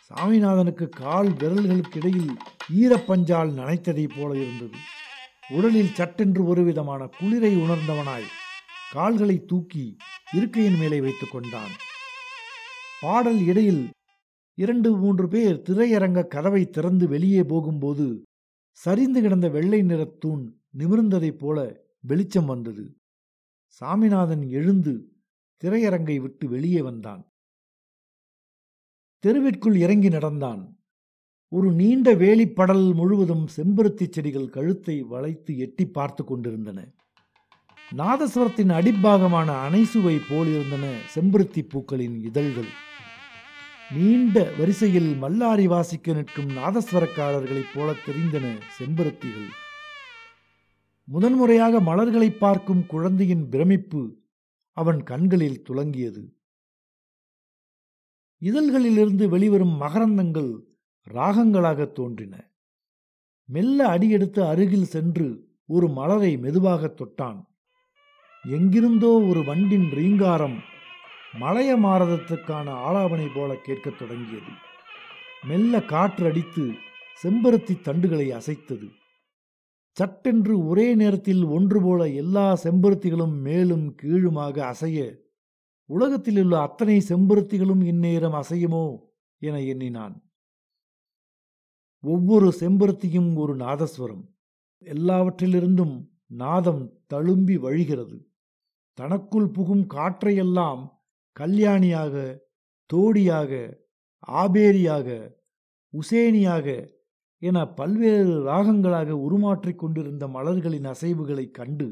சாமிநாதனுக்கு கால் விரல்களுக்கிடையில் ஈரப்பஞ்சால் நனைத்ததைப் போல இருந்தது. உடலில் சட்டென்று ஒருவிதமான குளிரை உணர்ந்தவனாய் கால்களை தூக்கி இருக்கையின் மேலே வைத்துக் கொண்டான். பாடல் இடையில் 2-3 பேர் திரையரங்க கதவை திறந்து வெளியே போகும்போது சரிந்து கிடந்த வெள்ளை நிறத்தூண் நிமிர்ந்ததைப் போல வெளிச்சம் வந்தது. சாமிநாதன் எழுந்து திரையரங்கை விட்டு வெளியே வந்தான். தெருவிற்குள் இறங்கி நடந்தான். ஒரு நீண்ட வேலிப்படல் முழுவதும் செம்பருத்தி செடிகள் கழுத்தை வளைத்து எட்டி பார்த்து கொண்டிருந்தன. நாதஸ்வரத்தின் அடிப்பாகமான அணைசுவை போலிருந்தன செம்பருத்தி பூக்களின் இதழ்கள். நீண்ட வரிசையில் மல்லாரி வாசிக்க நிற்கும் நாதஸ்வரக்காரர்களைப் போல தெரிந்தன செம்பருத்திகள். முதன்முறையாக மலர்களை பார்க்கும் குழந்தையின் பிரமிப்பு அவன் கண்களில் துலங்கியது. இதழ்களிலிருந்து வெளிவரும் மகரந்தங்கள் ராகங்களாக தோன்றின. மெல்ல அடியெடுத்து அருகில் சென்று ஒரு மலரை மெதுவாக தொட்டான். எங்கிருந்தோ ஒரு வண்டின் ரீங்காரம் மலைய மாரதத்துக்கான ஆலாபனை போல கேட்கத் தொடங்கியது. மெல்ல காற்று அடித்து செம்பருத்தி தண்டுகளை அசைத்தது. சட்டென்று ஒரே நேரத்தில் ஒன்று போல எல்லா செம்பருத்திகளும் மேலும் கீழுமாக அசைய உலகத்திலுள்ள அத்தனை செம்பருத்திகளும் இந்நேரம் அசையுமோ என எண்ணினான். ஒவ்வொரு செம்பருத்தியும் ஒரு நாதஸ்வரம். எல்லாவற்றிலிருந்தும் நாதம் தழும்பி வழிகிறது. தனக்குள் புகும் காற்றையெல்லாம் கல்யாணியாக, தோடியாக, ஆபேரியாக, உசேனியாக என பல்வேறு ராகங்களாக உருமாற்றிக் கொண்டிருந்த மலர்களின் அசைவுகளைக் கண்டு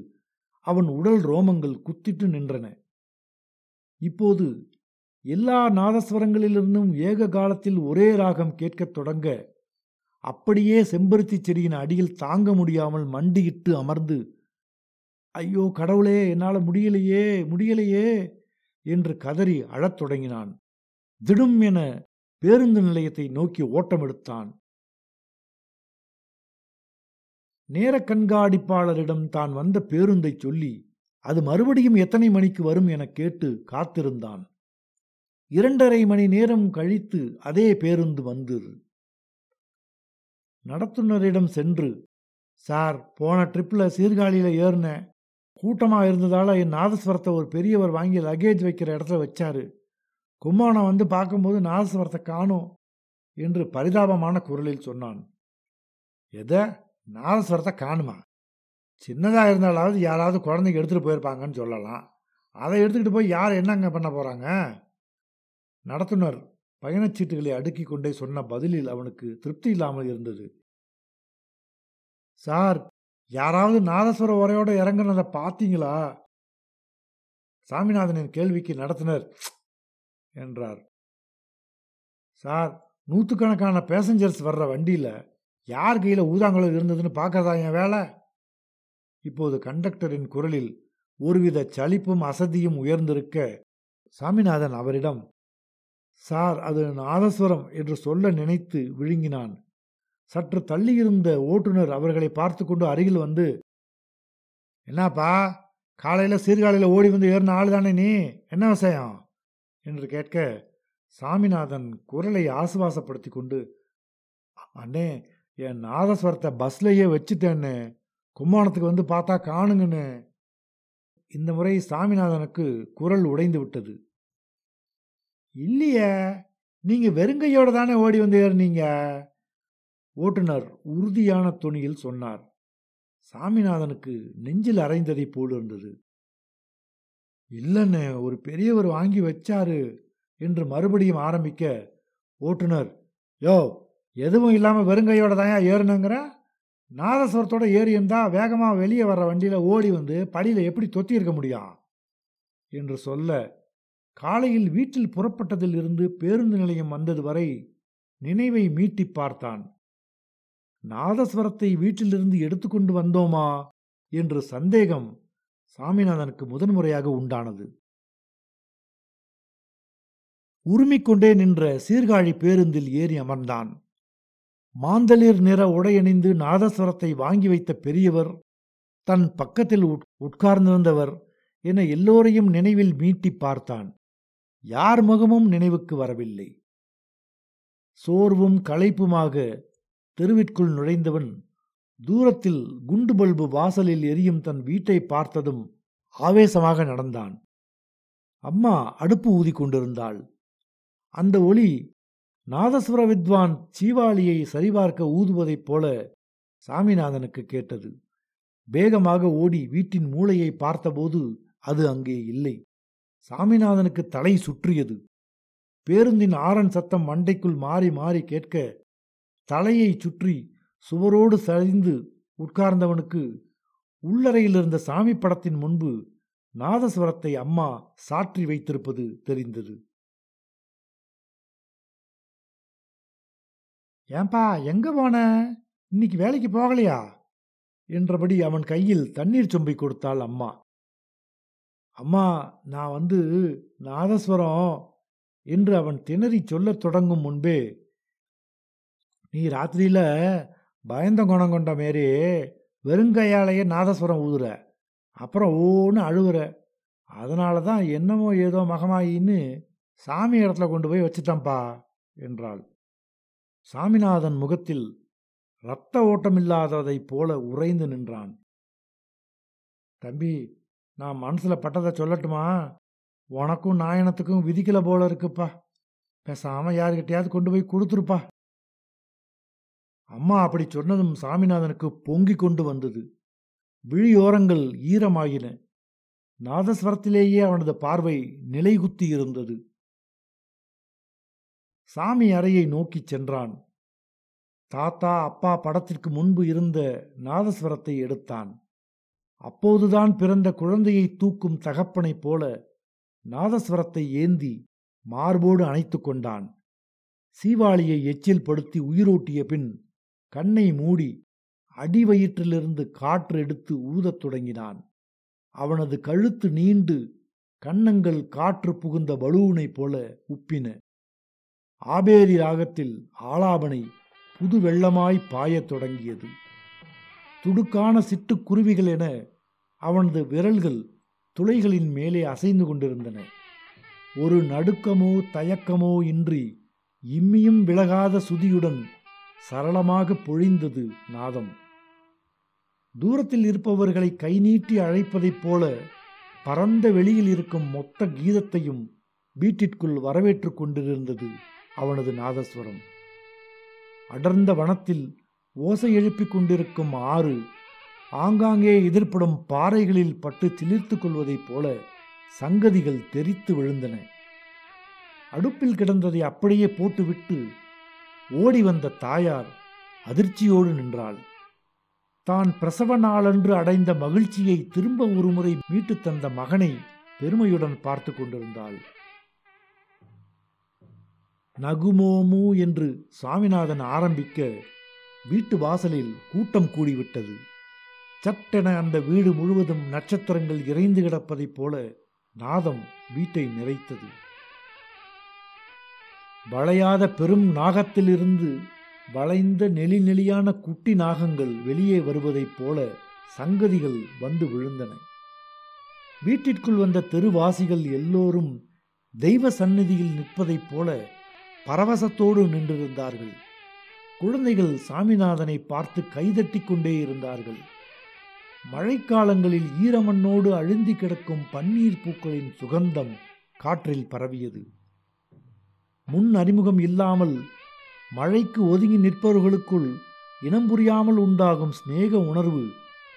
அவன் உடல் ரோமங்கள் குத்திட்டு நின்றன. இப்போது எல்லா நாதஸ்வரங்களிலிருந்தும் ஏக காலத்தில் ஒரே ராகம் கேட்கத் தொடங்க அப்படியே செம்பருத்தி செடியின் அடியில் தாங்க முடியாமல் மண்டியிட்டு அமர்ந்து ஐயோ கடவுளே என்னால் முடியலையே முடியலையே என்று கதறி அழத் தொடங்கினான். திடும் என பேருந்து நிலையத்தை நோக்கி ஓட்டமெடுத்தான். நேர கண்காணிப்பாளரிடம் தான் வந்த பேருந்தை சொல்லி அது மறுபடியும் எத்தனை மணிக்கு வரும் என கேட்டு காத்திருந்தான். 2.5 மணி நேரம் கழித்து அதே பேருந்து வந்தது. நடத்துனரிடம் சென்று, சார், போன ட்ரிப்பில் சீர்காழியில் ஏறினேன், கூட்டமாக இருந்ததால் என் நாதஸ்வரத்தை ஒரு பெரியவர் வாங்கி லக்கேஜ் வைக்கிற இடத்துல வச்சாரு, கும்பகோணம் வந்து பார்க்கும்போது நாதஸ்வரத்தை காணோம் என்று பரிதாபமான குரலில் சொன்னான். எதை, நாதஸ்வரத்தை காணுமா? சின்னதாக இருந்தாலாவது யாராவது குழந்தைக்கு எடுத்துகிட்டு போயிருப்பாங்கன்னு சொல்லலாம். அதை எடுத்துக்கிட்டு போய் யார் என்னங்க பண்ண போகிறாங்க? நடத்துனர் பயணச்சீட்டுகளை அடுக்கி கொண்டே சொன்ன பதிலில் அவனுக்கு திருப்தி இல்லாமல் இருந்தது. சார், யாராவது நாதஸ்வர உரையோடு இறங்குனதை பார்த்தீங்களா? சாமிநாதனின் கேள்விக்கு நடத்துனர் என்றார். சார், நூற்றுக்கணக்கான பேசஞ்சர்ஸ் வர்ற வண்டியில் யார் கையில் ஊதாங்குழல் இருந்ததுன்னு பார்க்கறதா என் வேலை? இப்போது கண்டக்டரின் குரலில் ஒருவித சலிப்பும் அசதியும் உயர்ந்திருக்க சாமிநாதன் அவரிடம், சார் அது நாதஸ்வரம் என்று சொல்ல நினைத்து விழுங்கினான். சற்று தள்ளியிருந்த ஓட்டுநர் அவர்களை பார்த்து கொண்டு அருகில் வந்து, என்னப்பா காலையில் சீர்காழியில் ஓடி வந்து ஏறின ஆள் தானே நீ, என்ன விஷயம் என்று கேட்க, சாமிநாதன் குரலை ஆசுவாசப்படுத்தி கொண்டு, அண்ணே என் நாதஸ்வரத்தை பஸ்லையே வச்சுட்டேன்னு, கும்மாணத்துக்கு வந்து பார்த்தா காணுங்கன்னு. இந்த முறை சாமிநாதனுக்கு குரல் உடைந்து விட்டது. இல்லையே, நீங்கள் வெறுங்கையோடு தானே ஓடி வந்து ஏறினீங்க, ஓட்டுநர் உறுதியான துணியில் சொன்னார். சாமிநாதனுக்கு நெஞ்சில் அரைந்ததை போல் இருந்தது. இல்லைன்னு ஒரு பெரியவர் வாங்கி வச்சாரு என்று மறுபடியும் ஆரம்பிக்க, ஓட்டுநர், யோ எதுவும் இல்லாமல் வெறுங்கையோட தாயா ஏறுனுங்கிற, நாதஸ்வரத்தோட ஏறி இருந்தால் வேகமாக வெளியே வர்ற வண்டியில் ஓடி வந்து படியில் எப்படி தொத்தி இருக்க முடியும் என்று சொல்ல, காலையில் வீட்டில் புறப்பட்டதில் இருந்து பேருந்து நிலையம் வந்தது வரை நினைவை மீட்டி பார்த்தான். நாதஸ்வரத்தை வீட்டிலிருந்து எடுத்துக்கொண்டு வந்தோமா என்று சந்தேகம் சாமிநாதனுக்கு முதன்முறையாக உண்டானது. உருமிக்கொண்டே நின்ற சீர்காழி பேருந்தில் ஏறி அமர்ந்தான். மாந்தளிர் நிற உடையணிந்து நாதஸ்வரத்தை வாங்கி வைத்த பெரியவர், தன் பக்கத்தில் உட்கார்ந்திருந்தவர் என எல்லோரையும் நினைவில் மீட்டி பார்த்தான். யார் முகமும் நினைவுக்கு வரவில்லை. சோர்வும் களைப்புமாக தெருவிற்குள் நுழைந்தவன் தூரத்தில் குண்டு பல்பு வாசலில் எரியும் தன் வீட்டை பார்த்ததும் ஆவேசமாக நடந்தான். அம்மா அடுப்பு ஊதி கொண்டிருந்தாள். அந்த ஒளி நாதஸ்வர வித்வான் சீவாளியை சரிபார்க்க ஊதுவதைப் போல சாமிநாதனுக்கு கேட்டது. வேகமாக ஓடி வீட்டின் மூளையை பார்த்தபோது அது அங்கே இல்லை. சாமிநாதனுக்கு தலை சுற்றியது. பேருந்தின் ஆரன் சத்தம் மண்டைக்குள் மாறி மாறி கேட்க, தலையை சுற்றி சுவரோடு சரிந்து உட்கார்ந்தவனுக்கு உள்ளறையிலிருந்த சாமி படத்தின் முன்பு நாதஸ்வரத்தை அம்மா சாற்றி வைத்திருப்பது தெரிந்தது. ஏன்பா எங்க போன, இன்னைக்கு வேலைக்கு போகலையா என்றபடி அவன் கையில் தண்ணீர் சொம்பி கொடுத்தாள் அம்மா. அம்மா நான் வந்து நாதஸ்வரம் என்று அவன் திணறி சொல்ல தொடங்கும் முன்பே, நீ ராத்திரியில் பயந்த குணம் கொண்ட மாரி வெறுங்கையாலேயே நாதஸ்வரம் ஊதுற, அப்புறம் ஓன்னு அழுவுற, அதனால தான் என்னமோ ஏதோ மகமாயின்னு சாமி இடத்துல கொண்டு போய் வச்சுட்டம்பா என்றாள். சாமிநாதன் முகத்தில் இரத்த ஓட்டமில்லாததைப் போல உறைந்து நின்றான். தம்பி, நான் மனசில் பட்டதை சொல்லட்டுமா? உனக்கும் நாயனத்துக்கும் விதிக்கல போல இருக்குப்பா, பேசாமல் யாருக்கிட்டையாவது கொண்டு போய் கொடுத்துருப்பா. அம்மா அப்படி சொன்னதும் சாமிநாதனுக்கு பொங்கி கொண்டு வந்தது. விழியோரங்கள் ஈரமாயின. நாதஸ்வரத்திலேயே அவனது பார்வை நிலைகுத்தி இருந்தது. சாமி அறையை நோக்கி சென்றான். தாத்தா அப்பா படத்திற்கு முன்பு இருந்த நாதஸ்வரத்தை எடுத்தான். அப்போதுதான் பிறந்த குழந்தையை தூக்கும் தகப்பனைப் போல நாதஸ்வரத்தை ஏந்தி மார்போடு அணைத்து கொண்டான். சீவாளியை எச்சில் படுத்தி உயிரூட்டிய பின் கண்ணை மூடி அடிவயிற்றிலிருந்து காற்று எடுத்து ஊதத் தொடங்கினான். அவனது கழுத்து நீண்டு கன்னங்கள் காற்று புகுந்த பலூனைப் போல உப்பின. ஆபேரி ராகத்தில் ஆலாபனை புது வெள்ளமாய் பாயத் தொடங்கியது. துடுக்கான சிட்டுக்குருவிகள் என அவனது விரல்கள் துளைகளின் மேலே அசைந்து கொண்டிருந்தன. ஒரு நடுக்கமோ தயக்கமோ இன்றி இம்மியும் விலகாத சுதியுடன் சரளமாக பொழிந்தது நாதம். தூரத்தில் இருப்பவர்களை கை நீட்டி அழைப்பதைப் போல பரந்த வெளியில் இருக்கும் மொத்த கீதத்தையும் வீட்டிற்குள் வரவேற்று கொண்டிருந்தது அவனது நாதஸ்வரம். அடர்ந்த வனத்தில் ஓசை எழுப்பிக் கொண்டிருக்கும் ஆறு ஆங்காங்கே எதிர்ப்படும் பாறைகளில் பட்டு சிலிர்த்து கொள்வதைப் போல சங்கதிகள் தெரித்து விழுந்தன. அடுப்பில் கிடந்ததை அப்படியே போட்டுவிட்டு ஓடி வந்த தாயார் அதிர்ச்சியோடு நின்றாள். தான் பிரசவ நாளன்று அடைந்த மகிழ்ச்சியை திரும்ப ஒருமுறை மீட்டு தந்த மகனை பெருமையுடன் பார்த்து கொண்டிருந்தாள். நகுமோமு என்று சாமிநாதன் ஆரம்பிக்க வீட்டு வாசலில் கூட்டம் கூடிவிட்டது. சட்டென அந்த வீடு முழுவதும் நட்சத்திரங்கள் இறைந்து கிடப்பதைப் போல நாதம் வீட்டை நிறைத்தது. வளையாத பெரும் நாகத்திலிருந்து வளைந்த நெளிநெளியான குட்டி நாகங்கள் வெளியே வருவதைப் போல சங்கதிகள் வந்து விழுந்தன. வீட்டிற்குள் வந்த தெருவாசிகள் எல்லோரும் தெய்வ சந்நிதியில் நிற்பதைப் போல பரவசத்தோடு நின்றிருந்தார்கள். குழந்தைகள் சாமிநாதனை பார்த்து கைதட்டி கொண்டே இருந்தார்கள். மழைக்காலங்களில் ஈரமண்ணோடு அழுந்தி கிடக்கும் பன்னீர் பூக்களின் சுகந்தம் காற்றில் பரவியது. முன் அறிமுகம் இல்லாமல் மழைக்கு ஒதுங்கி நிற்பவர்களுக்குள் இனம் புரியாமல் உண்டாகும் ஸ்நேக உணர்வு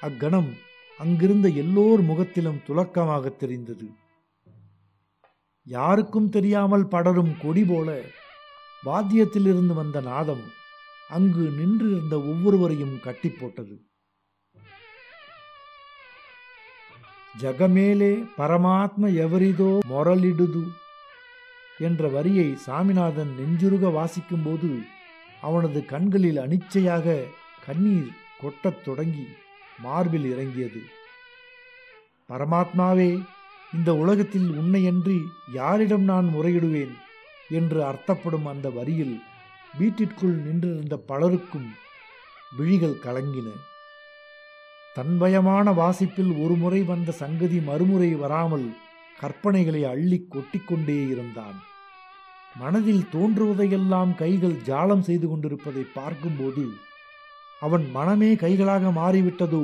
அக்கணம் அங்கிருந்த எல்லோர் முகத்திலும் துலக்கமாக தெரிந்தது. யாருக்கும் தெரியாமல் படரும் கொடி போல வாத்தியத்திலிருந்து வந்த நாதம் அங்கு நின்றிருந்த ஒவ்வொருவரையும் கட்டி போட்டது. ஜகமேலே பரமாத்ம எவரிதோ மொரலிடுது என்ற வரியை சாமிநாதன் நெஞ்சுருக வாசிக்கும்போது அவனது கண்களில் அனிச்சையாக கண்ணீர் கொட்டத் தொடங்கி மார்பில் இறங்கியது. பரமாத்மாவே, இந்த உலகத்தில் உன்னையன்றி யாரிடம் நான் முறையிடுவேன் என்று அர்த்தப்படும் அந்த வரியில் வீட்டிற்குள் நின்றிருந்த பலருக்கும் விழிகள் கலங்கின. தன்வயமான வாசிப்பில் ஒருமுறை வந்த சங்கதி மறுமுறை வராமல் கற்பனைகளை அள்ளி கொட்டிக்கொண்டே இருந்தான். மனதில் தோன்றுவதையெல்லாம் கைகள் ஜாலம் செய்து கொண்டிருப்பதை பார்க்கும்போது அவன் மனமே கைகளாக மாறிவிட்டதோ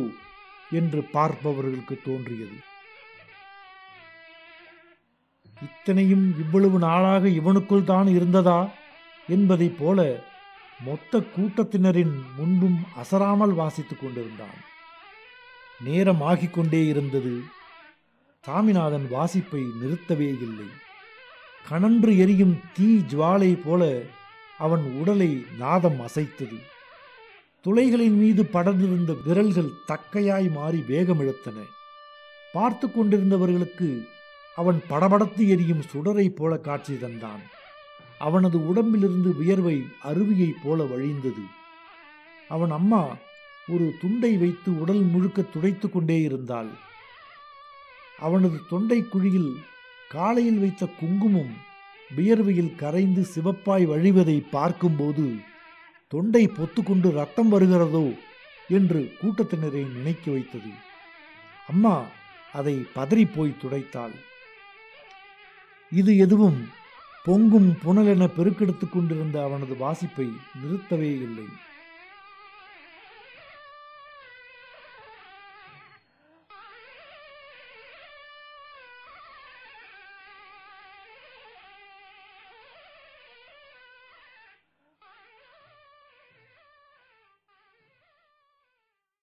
என்று பார்ப்பவர்களுக்கு தோன்றியது. இத்தனையும் இவ்வளவு நாளாக இவனுக்குள் தான் இருந்ததா என்பதைப் போல மொத்த கூட்டத்தினரின் முன்பும் அசராமல் வாசித்து கொண்டிருந்தான். நேரமாகிக் கொண்டே இருந்தது. சாமிநாதன் வாசிப்பை நிறுத்தவே இல்லை. கனன்று எரியும் தீ ஜுவாலை போல அவன் உடலை நாதம் அசைத்தது. துளைகளின் மீது படர்ந்திருந்த விரல்கள் தக்கையாய் மாறி வேகமெழுத்தன. பார்த்து கொண்டிருந்தவர்களுக்கு அவன் படபடத்து எரியும் சுடரை போல காட்சி தந்தான். அவனது உடம்பிலிருந்து வியர்வை அருவியைப் போல வழிந்தது. அவன் அம்மா ஒரு துண்டை வைத்து உடல் முழுக்க துடைத்து கொண்டே இருந்தாள். அவனது தொண்டை குழியில் காலையில் வைத்த குங்குமம் வியர்வையில் கரைந்து சிவப்பாய் வழிவதை பார்க்கும்போது தொண்டை பொத்துக்கொண்டு ரத்தம் வருகிறதோ என்று கூட்டத்தினரை நினைக்க வைத்தது. அம்மா அதை பதறி போய் துடைத்தாள். இது எதுவும் பொங்கும் புனலென பெருக்கெடுத்து கொண்டிருந்த அவனது வாசிப்பை நிறுத்தவே இல்லை.